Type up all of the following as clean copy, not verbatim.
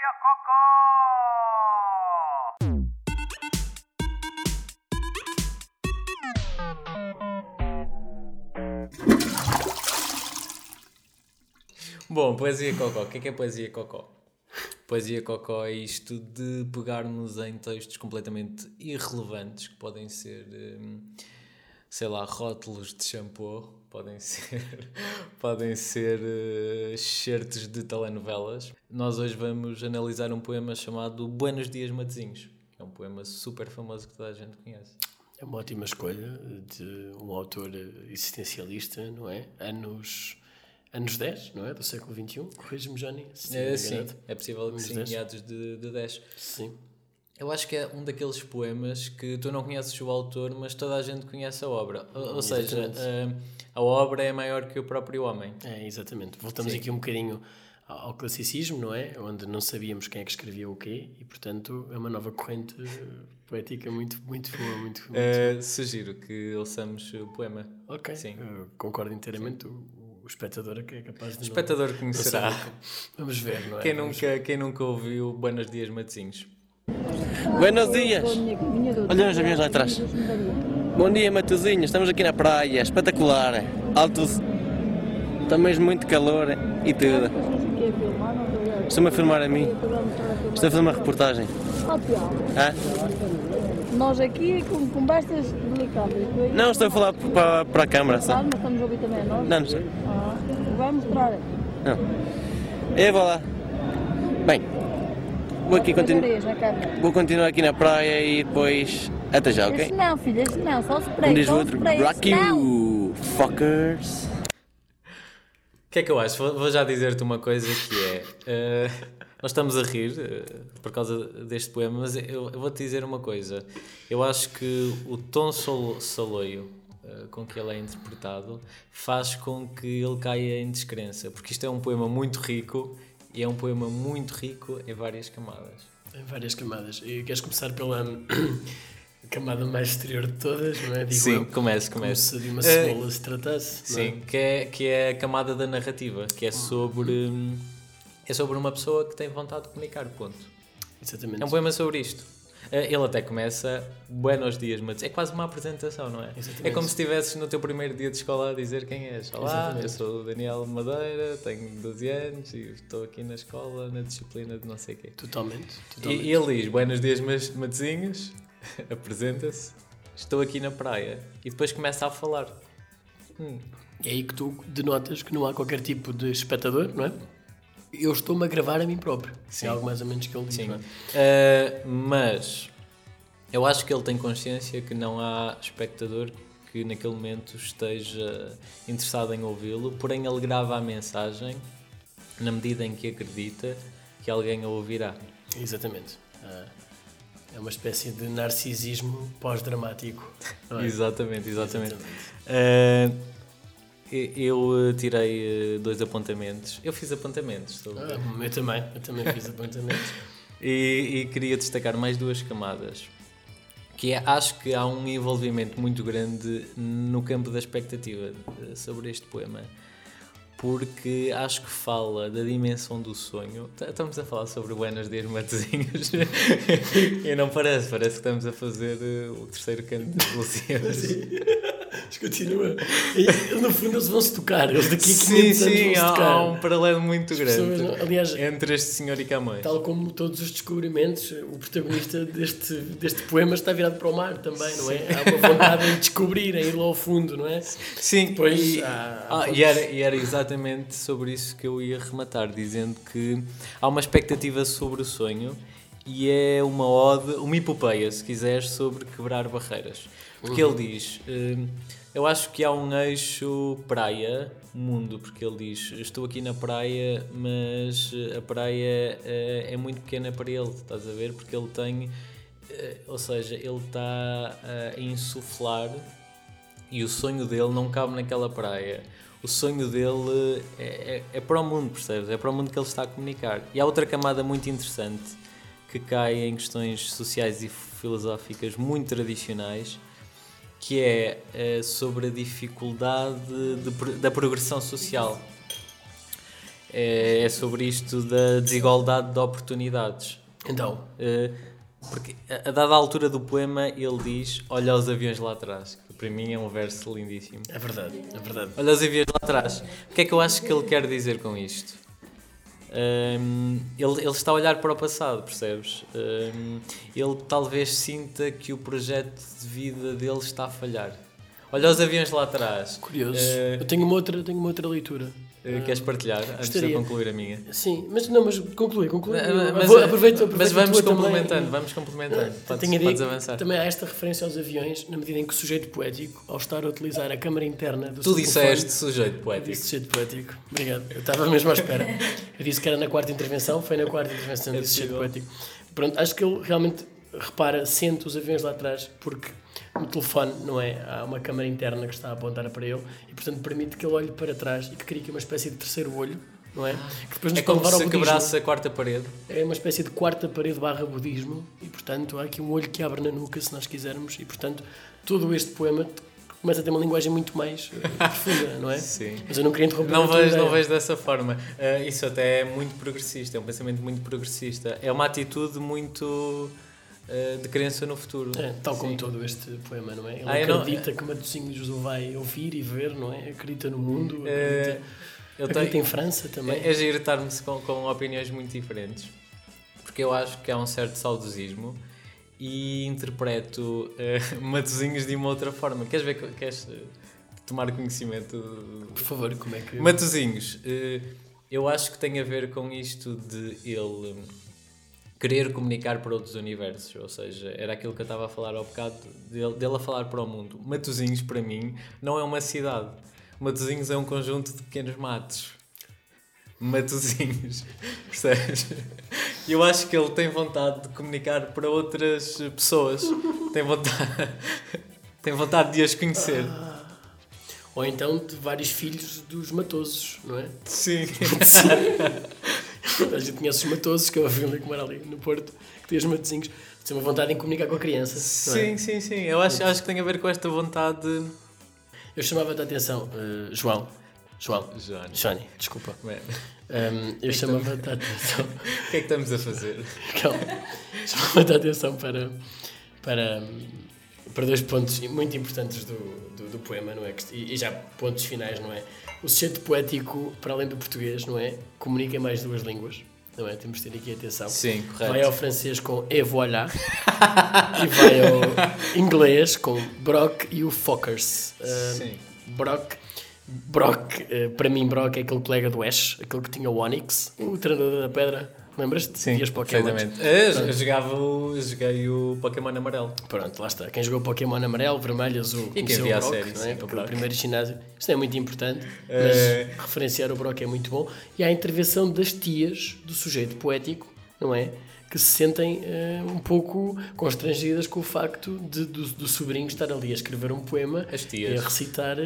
Poesia Cocó! Bom, Poesia Cocó. O que é Poesia Cocó? Poesia Cocó é isto de pegarmos em textos completamente irrelevantes, que podem ser, sei lá, rótulos de shampoo, podem ser excertos de telenovelas. Nós hoje vamos analisar um poema chamado Buenos Dias Matosinhos. É um poema super famoso que toda a gente conhece. É uma ótima escolha de um autor existencialista, não é? Anos 10, não é? Do século XXI. Corrige-me, Johnny. Sim, é possível que sim, meados de 10. Sim. Eu acho que é um daqueles poemas que tu não conheces o autor, mas toda a gente conhece a obra. Ou seja, a obra é maior que o próprio homem. É, exatamente. Voltamos aqui um bocadinho ao classicismo, não é? Onde não sabíamos quem é que escrevia o quê e, portanto, é uma nova corrente poética muito boa. Sugiro que ouçamos o poema. Ok, sim. Concordo inteiramente. O espectador que é capaz de... O espectador não... conhecerá. Vamos ver, não é? Quem nunca ouviu Buenos Dias Matosinhos? Buenos dias! Olha os aviões lá atrás. Bom dia, Matosinhos. Estamos aqui na praia, espetacular. Altos. Está mesmo muito calor e tudo. Estou-me a filmar a mim. Estou a fazer uma reportagem. Nós aqui com conversas delicadas. Não, estou a falar para a câmara só. Mas estamos a ouvir também nós. Não sei. Vai mostrar. Não. Eu vou lá. Bem. Vou continuar aqui na praia e depois até já, ok? Isso não, filho, isso não, só spray. Um diz o outro, rock you, fuckers. O que é que eu acho? Vou já dizer-te uma coisa que é... nós estamos a rir por causa deste poema, mas eu vou-te dizer uma coisa. Eu acho que o tom saloio com que ele é interpretado faz com que ele caia em descrença, porque isto é um poema muito rico. E é um poema muito rico em várias camadas. Em várias camadas. E queres começar pela camada mais exterior de todas, não é? Digo, sim, começo. Como se de uma cebola se tratasse. Sim, não é? Que é a camada da narrativa, que é sobre uma pessoa que tem vontade de comunicar, ponto. Exatamente. É um poema sobre isto. Ele até começa, Buenos dias, mas é quase uma apresentação, não é? Exatamente. É como se estivesses no teu primeiro dia de escola a dizer quem és. Olá, exatamente. Eu sou o Daniel Madeira, tenho 12 anos e estou aqui na escola, na disciplina de não sei o quê. Totalmente. E ele diz, Buenos dias, Matosinhos, apresenta-se, estou aqui na praia e depois começa a falar. É aí que tu denotas que não há qualquer tipo de espectador, não é? Eu estou-me a gravar a mim próprio. Sim. É algo mais ou menos que ele diz. Sim. Mas eu acho que ele tem consciência que não há espectador que naquele momento esteja interessado em ouvi-lo, porém ele grava a mensagem na medida em que acredita que alguém a ouvirá. Exatamente. É uma espécie de narcisismo pós-dramático. Não é? Exatamente. Eu tirei 2 apontamentos. Eu fiz apontamentos. Eu também fiz apontamentos. E queria destacar mais 2 camadas. Que é, acho que há um envolvimento muito grande no campo da expectativa sobre este poema. Porque acho que fala da dimensão do sonho. Estamos a falar sobre Buenos Dias Matosinhos. E não parece que estamos a fazer o terceiro canto de Luciano. Continua. E, no fundo, eles vão-se tocar. Eles daqui a 500 anos vão-se tocar. Há um paralelo muito grande, aliás, entre este senhor e Camões. Tal como todos os descobrimentos, o protagonista deste poema está virado para o mar também, não é? Há uma vontade em descobrir, em ir lá ao fundo, não é? Sim. Depois, era exatamente sobre isso que eu ia rematar, dizendo que há uma expectativa sobre o sonho e é uma ode, uma epopeia, se quiseres, sobre quebrar barreiras. Porque ele diz... eu acho que há um eixo praia-mundo, porque ele diz, estou aqui na praia, mas a praia é muito pequena para ele, estás a ver? Porque ele tem, ou seja, ele está a insuflar e o sonho dele não cabe naquela praia. O sonho dele é para o mundo, percebes? É para o mundo que ele está a comunicar. E há outra camada muito interessante que cai em questões sociais e filosóficas muito tradicionais, que é sobre a dificuldade da progressão social. é sobre isto da desigualdade de oportunidades. Então, porque a dada altura do poema ele diz: olha os aviões lá atrás, que para mim é um verso lindíssimo. É verdade, é verdade. Olha os aviões lá atrás. O que é que eu acho que ele quer dizer com isto? Ele está a olhar para o passado, percebes? Ele talvez sinta que o projeto de vida dele está a falhar. Olha os aviões lá atrás. Curioso. Eu tenho uma outra leitura. Queres partilhar antes de eu concluir a minha? Sim, mas conclui. Mas vamos complementando. Podes avançar. Também há esta referência aos aviões, na medida em que o sujeito poético, ao estar a utilizar a câmara interna do seu telefone... Tu disseste sujeito poético. Eu disse sujeito poético. Obrigado. Eu estava mesmo à espera. Eu disse que era na quarta intervenção, foi na quarta intervenção desse sujeito poético. Pronto, acho que ele realmente sente os aviões lá atrás, porque o telefone, não é? Há uma câmara interna que está a apontar para ele e, portanto, permite que ele olhe para trás e que crie uma espécie de terceiro olho, não é? Que depois nos como se quebrasse a quarta parede. É uma espécie de quarta parede / budismo e, portanto, há aqui um olho que abre na nuca, se nós quisermos, e, portanto, todo este poema começa a ter uma linguagem muito mais profunda, não é? Sim. Mas eu não queria interromper. Não vejo dessa forma. Isso até é muito progressista, é um pensamento muito progressista. É uma atitude muito... de crença no futuro. Tal como todo este poema, não é? Ele acredita que Matosinhos o vai ouvir e ver, não é? Acredita no mundo, acredita em França também. É giro estarmos com opiniões muito diferentes, porque eu acho que há um certo saudosismo e interpreto Matosinhos de uma outra forma. Queres ver? Queres tomar conhecimento? Por favor, como é que... Matosinhos, eu acho que tem a ver com isto de ele... querer comunicar para outros universos, ou seja, era aquilo que eu estava a falar ao bocado, dele a falar para o mundo. Matosinhos, para mim, não é uma cidade. Matosinhos é um conjunto de pequenos matos. Matosinhos, percebes? Eu acho que ele tem vontade de comunicar para outras pessoas, tem vontade de as conhecer. Ou então de vários filhos dos matosos, não é? Sim. A gente conhece os matosos, que eu vi como era ali no Porto, que tem os matosinhos. Tem uma vontade em comunicar com a criança. Sim, é? Sim. Eu acho que tem a ver com esta vontade. Eu chamava-te a atenção, Johnny, desculpa. Eu chamava-te a atenção. O que é que estamos a fazer? Calma. Chamava-te a atenção para dois pontos muito importantes do poema, não é? E já pontos finais, não é? O sujeito poético, para além do português, não é? Comunica em mais duas línguas, não é? Temos de ter aqui atenção. Sim, correto. Vai ao francês com et voilà e vai ao inglês com Brock e o Fockers. Sim. Brock, para mim, Brock é aquele colega do Ash, aquele que tinha o Onyx, o treinador da pedra. Lembras-te? Sim, perfeitamente. Eu joguei o Pokémon amarelo. Pronto, lá está. Quem jogou Pokémon amarelo, vermelho, azul, e conheceu quem via o Brock, a série, não é? Para o primeiro ginásio. Isto é muito importante, mas referenciar o Brock é muito bom. E há a intervenção das tias do sujeito poético, não é? Que se sentem um pouco constrangidas com o facto do sobrinho estar ali a escrever um poema, a recitar,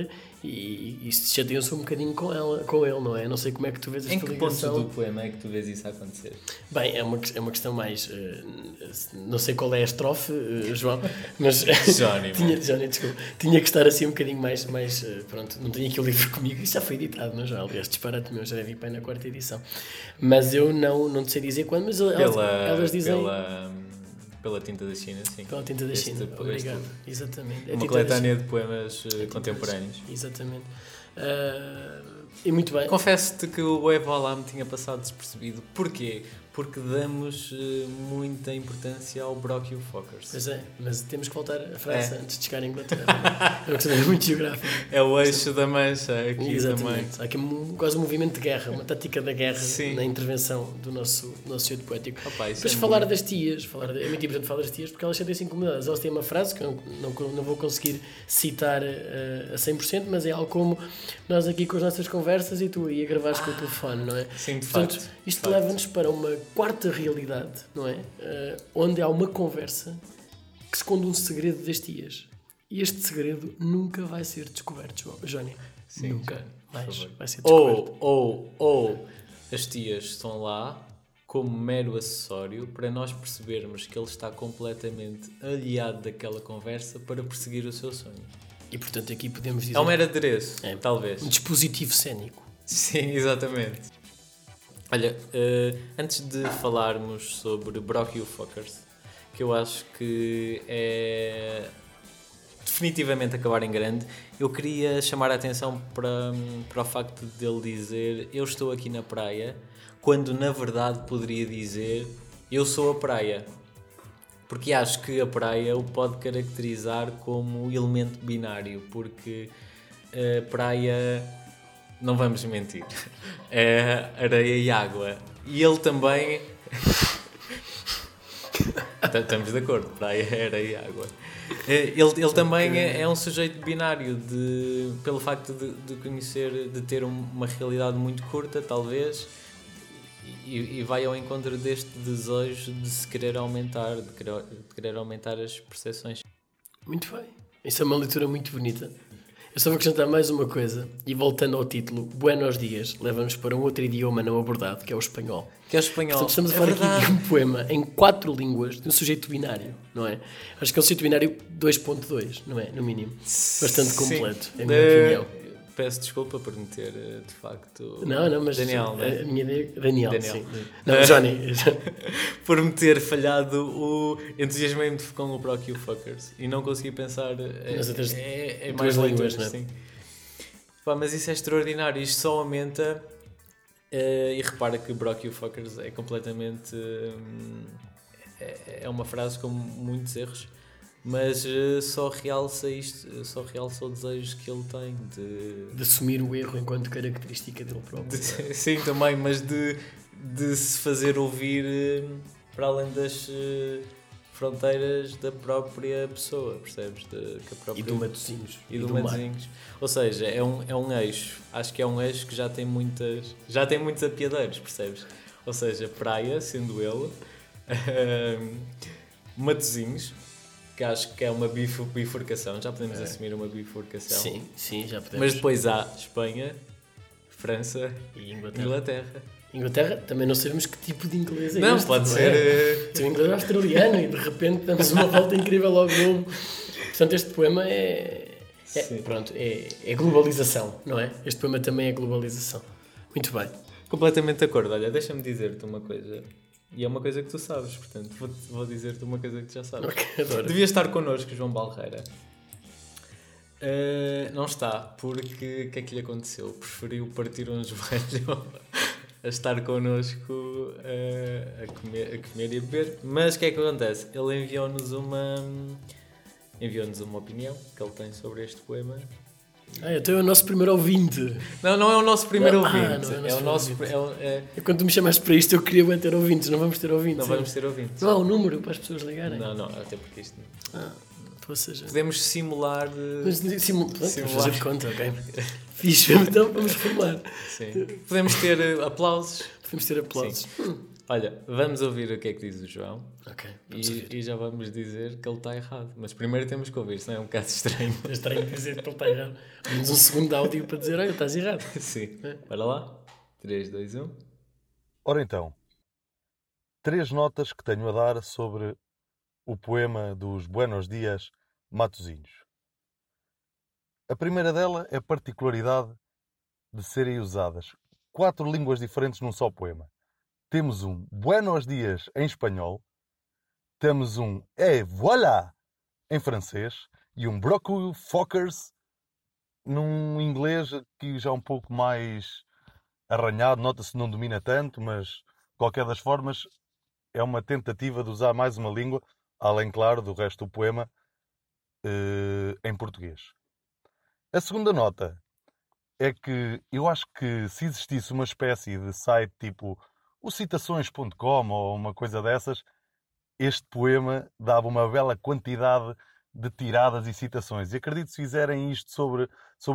e se chateiam-se um bocadinho com ele, não é? Não sei como é que tu vês esta ligação. Em que ponto do poema é que tu vês isso acontecer? Bem, é uma questão mais... não sei qual é a estrofe, João, mas... Tinha que estar assim um bocadinho mais pronto, não tinha aqui o livro comigo, isso já foi editado, não já? Aliás, disparate meu, já deve ir para na quarta edição. Mas eu não sei dizer quando, mas... Elas dizem... Pela Tinta da China, sim. Pela Tinta da China, obrigado. Exatamente. Uma coletânea de poemas contemporâneos. Exatamente. E muito bem. Confesso-te que o Evolá me tinha passado despercebido. Porquê? Porque damos muita importância ao Brock e o Fockers. Pois é, mas temos que voltar à França antes de chegar à Inglaterra. É uma questão muito geográfica. É o eixo da Mancha aqui. Exatamente. Há aqui quase um movimento de guerra, uma tática da guerra. Sim. Na intervenção do nosso senhor poético. Depois falar das tias. É muito importante falar das tias porque elas sentem-se incomodadas. Elas têm uma frase que eu não vou conseguir citar a 100%, mas é algo como nós aqui com as nossas conversas e tu aí a gravares com o telefone, não é? Sim, de facto. Portanto, isto leva-nos para uma quarta realidade, não é? Onde há uma conversa que esconde um segredo das tias. E este segredo nunca vai ser descoberto, Johnny. Sim, nunca mais vai ser descoberto. Ou as tias estão lá como mero acessório para nós percebermos que ele está completamente aliado daquela conversa para perseguir o seu sonho. E portanto aqui podemos dizer... É um mero adereço, talvez. Um dispositivo cênico. Sim, exatamente. Olha, antes de falarmos sobre Brock You Fuckers, que eu acho que é definitivamente acabar em grande, eu queria chamar a atenção para o facto dele dizer eu estou aqui na praia, quando na verdade poderia dizer eu sou a praia. Porque acho que a praia o pode caracterizar como elemento binário, porque a praia, não vamos mentir, é areia e água. E ele também... Estamos de acordo, praia é areia e água. Ele também é um sujeito binário, pelo facto de conhecer, de ter uma realidade muito curta, talvez... E vai ao encontro deste desejo de se querer aumentar, de querer aumentar as percepções. Muito bem. Isso é uma leitura muito bonita. Eu só vou acrescentar mais uma coisa. E voltando ao título, Buenos Dias, leva-nos para um outro idioma não abordado, que é o espanhol. Que é o espanhol. Portanto, estamos a falar aqui de um poema em 4 línguas, de um sujeito binário, não é? Acho que é um sujeito binário 2.2, não é? No mínimo. Bastante completo, sim, em minha opinião. Peço desculpa por me ter, de facto... Não, mas... Daniel, né? A minha ideia... Daniel, sim. Não, Johnny. Por me ter falhado o... Entusiasmei-me com o Brock You Fuckers. E não consegui pensar... É mais línguas, não é? Sim. Pá, mas isso é extraordinário. Isto só aumenta... e repara que Brock You Fuckers é completamente... é uma frase com muitos erros. Mas só realça isto, só realça o desejo que ele tem de assumir o erro enquanto característica dele próprio. Sim, também, mas de se fazer ouvir para além das fronteiras da própria pessoa, percebes? E do Matosinhos. Ou seja, é um eixo. Acho que é um eixo que já tem muitos apiadeiros, percebes? Ou seja, praia, sendo ele, Matosinhos, que acho que é uma bifurcação, já podemos assumir uma bifurcação. Sim, já podemos. Mas depois há Espanha, França e Inglaterra. Inglaterra, também não sabemos que tipo de inglês é este. Não, pode ser... É um inglês australiano e de repente damos uma volta incrível logo novo. Portanto, este poema é globalização, não é? Este poema também é globalização. Muito bem. Completamente de acordo. Olha, deixa-me dizer-te uma coisa... E é uma coisa que tu sabes, portanto, vou dizer-te uma coisa que tu já sabes. Okay, devia estar connosco, João Balreira. Não está, porque o que é que lhe aconteceu? Preferiu partir um joelho a estar connosco a comer e a beber. Mas o que é que acontece? Ele enviou-nos uma opinião que ele tem sobre este poema. Então é o nosso primeiro ouvinte. Não é o nosso primeiro ouvinte. Quando me chamaste para isto, eu queria bem ter ouvintes. Não vamos ter ouvintes. Não há um número para as pessoas ligarem. Não, até porque isto... ou seja... Podemos simular... Simular de conta, ok? Fixe, então vamos formular. Sim. Podemos ter aplausos. Olha, vamos ouvir o que é que diz o João. Ok. E já vamos dizer que ele está errado. Mas primeiro temos que ouvir, senão é um bocado estranho. É estranho dizer que ele está errado. Temos um segundo de áudio para dizer, olha, estás errado. Sim. Bora lá. 3, 2, 1. Ora então, 3 notas que tenho a dar sobre o poema dos Buenos Dias Matosinhos. A primeira dela é a particularidade de serem usadas 4 línguas diferentes num só poema. Temos um Buenos Dias em espanhol, temos um Et voilà em francês e um Brock You Fuckers num inglês que já é um pouco mais arranhado, nota-se não domina tanto, mas de qualquer das formas é uma tentativa de usar mais uma língua, além, claro, do resto do poema em português. A segunda nota é que eu acho que se existisse uma espécie de site tipo o citações.com ou uma coisa dessas, este poema dava uma bela quantidade de tiradas e citações. E acredito que se fizerem isto sobre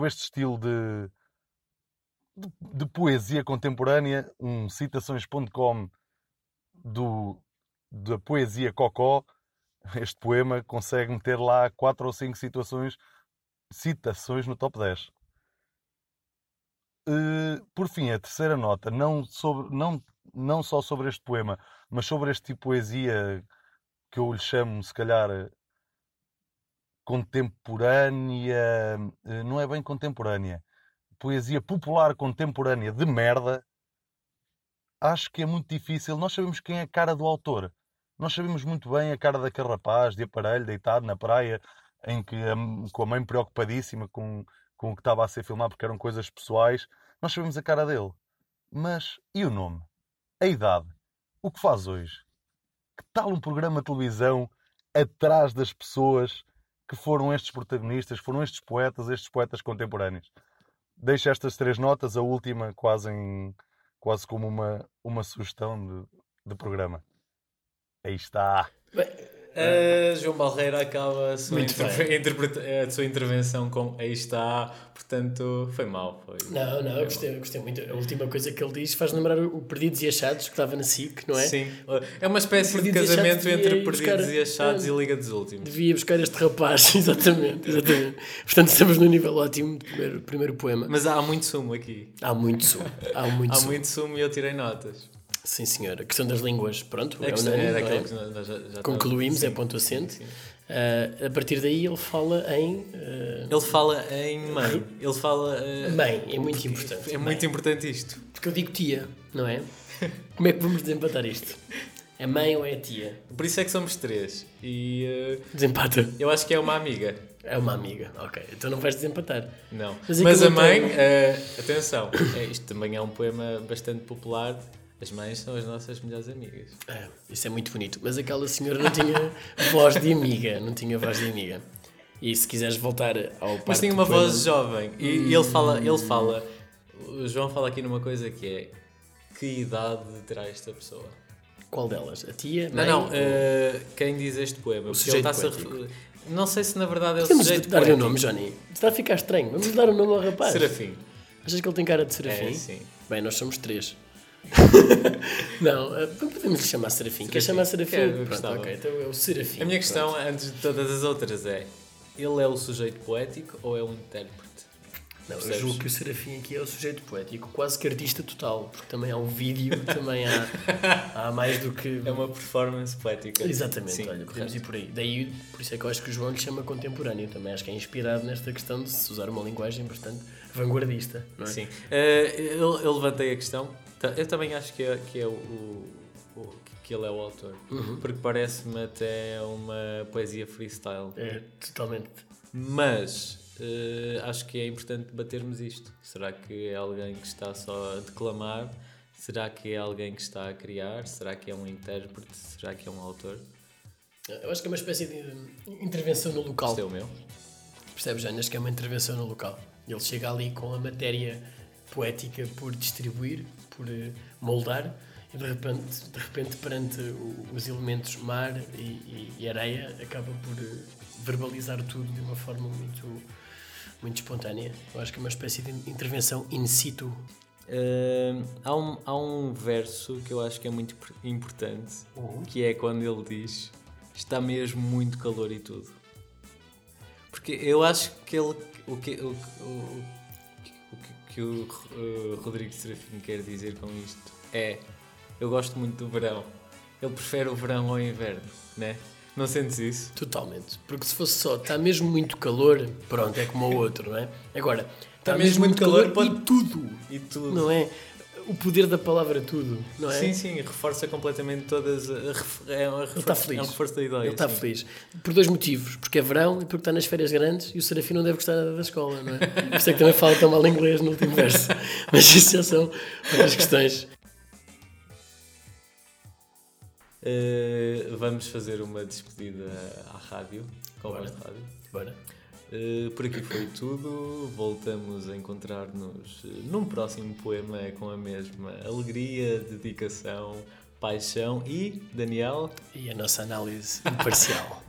este estilo de poesia contemporânea, um citações.com da Poesia Cocó, este poema consegue meter lá 4 ou 5 citações no top 10. Por fim, a terceira nota, não só sobre este poema, mas sobre este tipo de poesia que eu lhe chamo, se calhar, contemporânea, não é bem contemporânea, poesia popular contemporânea de merda, acho que é muito difícil. Nós sabemos quem é a cara do autor. Nós sabemos muito bem a cara daquele rapaz de aparelho, deitado na praia, em que, com a mãe preocupadíssima com o que estava a ser filmado, porque eram coisas pessoais. Nós sabemos a cara dele. Mas e o nome? A idade? O que faz hoje? Que tal um programa de televisão atrás das pessoas que foram estes protagonistas, foram estes poetas contemporâneos? Deixo estas três notas, a última quase como uma sugestão de programa. Aí está. Bem, João Barreira acaba a sua, a sua intervenção com aí está, portanto foi mal. Não, eu gostei muito. A última coisa que ele diz faz lembrar o Perdidos e Achados, que estava na SIC, não é? Sim, é uma espécie de casamento entre Perdidos e Achados e Liga dos Últimos. Devia buscar este rapaz, exatamente. Portanto, estamos num nível ótimo de primeiro poema. Mas há muito sumo aqui. Há muito sumo e eu tirei notas. Sim, senhora. A questão das línguas, pronto. Já concluímos, sim, é ponto assente. Sim. A partir daí ele fala em... ele fala em mãe. Ele fala... mãe, é muito importante. É muito importante isto. Porque eu digo tia, não é? Como é que vamos desempatar isto? É mãe ou é tia? Por isso é que somos três. E, desempata. Eu acho que é uma amiga. É uma amiga, ok. Então não vais desempatar. Não. Mas a mãe... atenção, isto também é um poema bastante popular... As mães são as nossas melhores amigas. Isso é muito bonito. Mas aquela senhora não tinha voz de amiga. E se quiseres voltar ao parto... Mas tinha uma voz jovem. E ele fala... O João fala aqui numa coisa que é... Que idade terá esta pessoa? Qual delas? A tia? Mãe, não. Quem diz este poema? O sujeito poético. Não sei se na verdade é o sujeito poético. Podemos dar-lhe o nome, Johnny. Está a ficar estranho. Vamos dar o nome ao rapaz. Serafim. Achas que ele tem cara de Serafim? É, sim. Bem, nós somos três. Não, podemos lhe chamar Serafim. Quer chamar Serafim? Pronto, ok, então é o Serafim. A minha questão, antes de todas as outras, é: ele é o sujeito poético ou é um intérprete? Não, eu julgo que o Serafim aqui é o sujeito poético, quase que artista total, porque também há um vídeo, também há mais do que... É uma performance poética. Exatamente, sim, olha, podemos ir por aí. Daí, por isso é que eu acho que o João lhe chama contemporâneo também, acho que é inspirado nesta questão de se usar uma linguagem bastante vanguardista, não é? Sim, eu levantei a questão. Eu também acho que ele é o autor, porque parece-me até uma poesia freestyle. É, totalmente. Mas acho que é importante debatermos isto. Será que é alguém que está só a declamar? Será que é alguém que está a criar? Será que é um intérprete? Será que é um autor? Eu acho que é uma espécie de intervenção no local. Este é o meu. Percebes, Ana? Acho que é uma intervenção no local. Ele chega ali com a matéria poética por distribuir, por moldar, e de repente perante os elementos mar e areia acaba por verbalizar tudo de uma forma muito, muito espontânea. Eu acho que é uma espécie de intervenção in situ. Há um verso que eu acho que é muito importante, que é quando ele diz: está mesmo muito calor e tudo. Porque eu acho que ele... O que o Rodrigo Serafim quer dizer com isto é: eu gosto muito do verão. Ele prefere o verão ao inverno, né? Não sentes isso? Totalmente. Porque se fosse só está mesmo muito calor, pronto, é como o outro, não é? Agora, está mesmo muito calor pode... e tudo. Não é? O poder da palavra tudo, não é? Sim, sim, reforça completamente todas... Ele está feliz. É um reforço da ideia. Ele está feliz. Por dois motivos. Porque é verão e porque está nas férias grandes e o Serafim não deve gostar nada da escola, não é? Por isso é que também fala tão mal inglês no último verso. Mas isso já são outras questões. Vamos fazer uma despedida à rádio. Com a voz de rádio. Bora. Por aqui foi tudo. Voltamos a encontrar-nos num próximo poema com a mesma alegria, dedicação, paixão e, Daniel, e a nossa análise imparcial.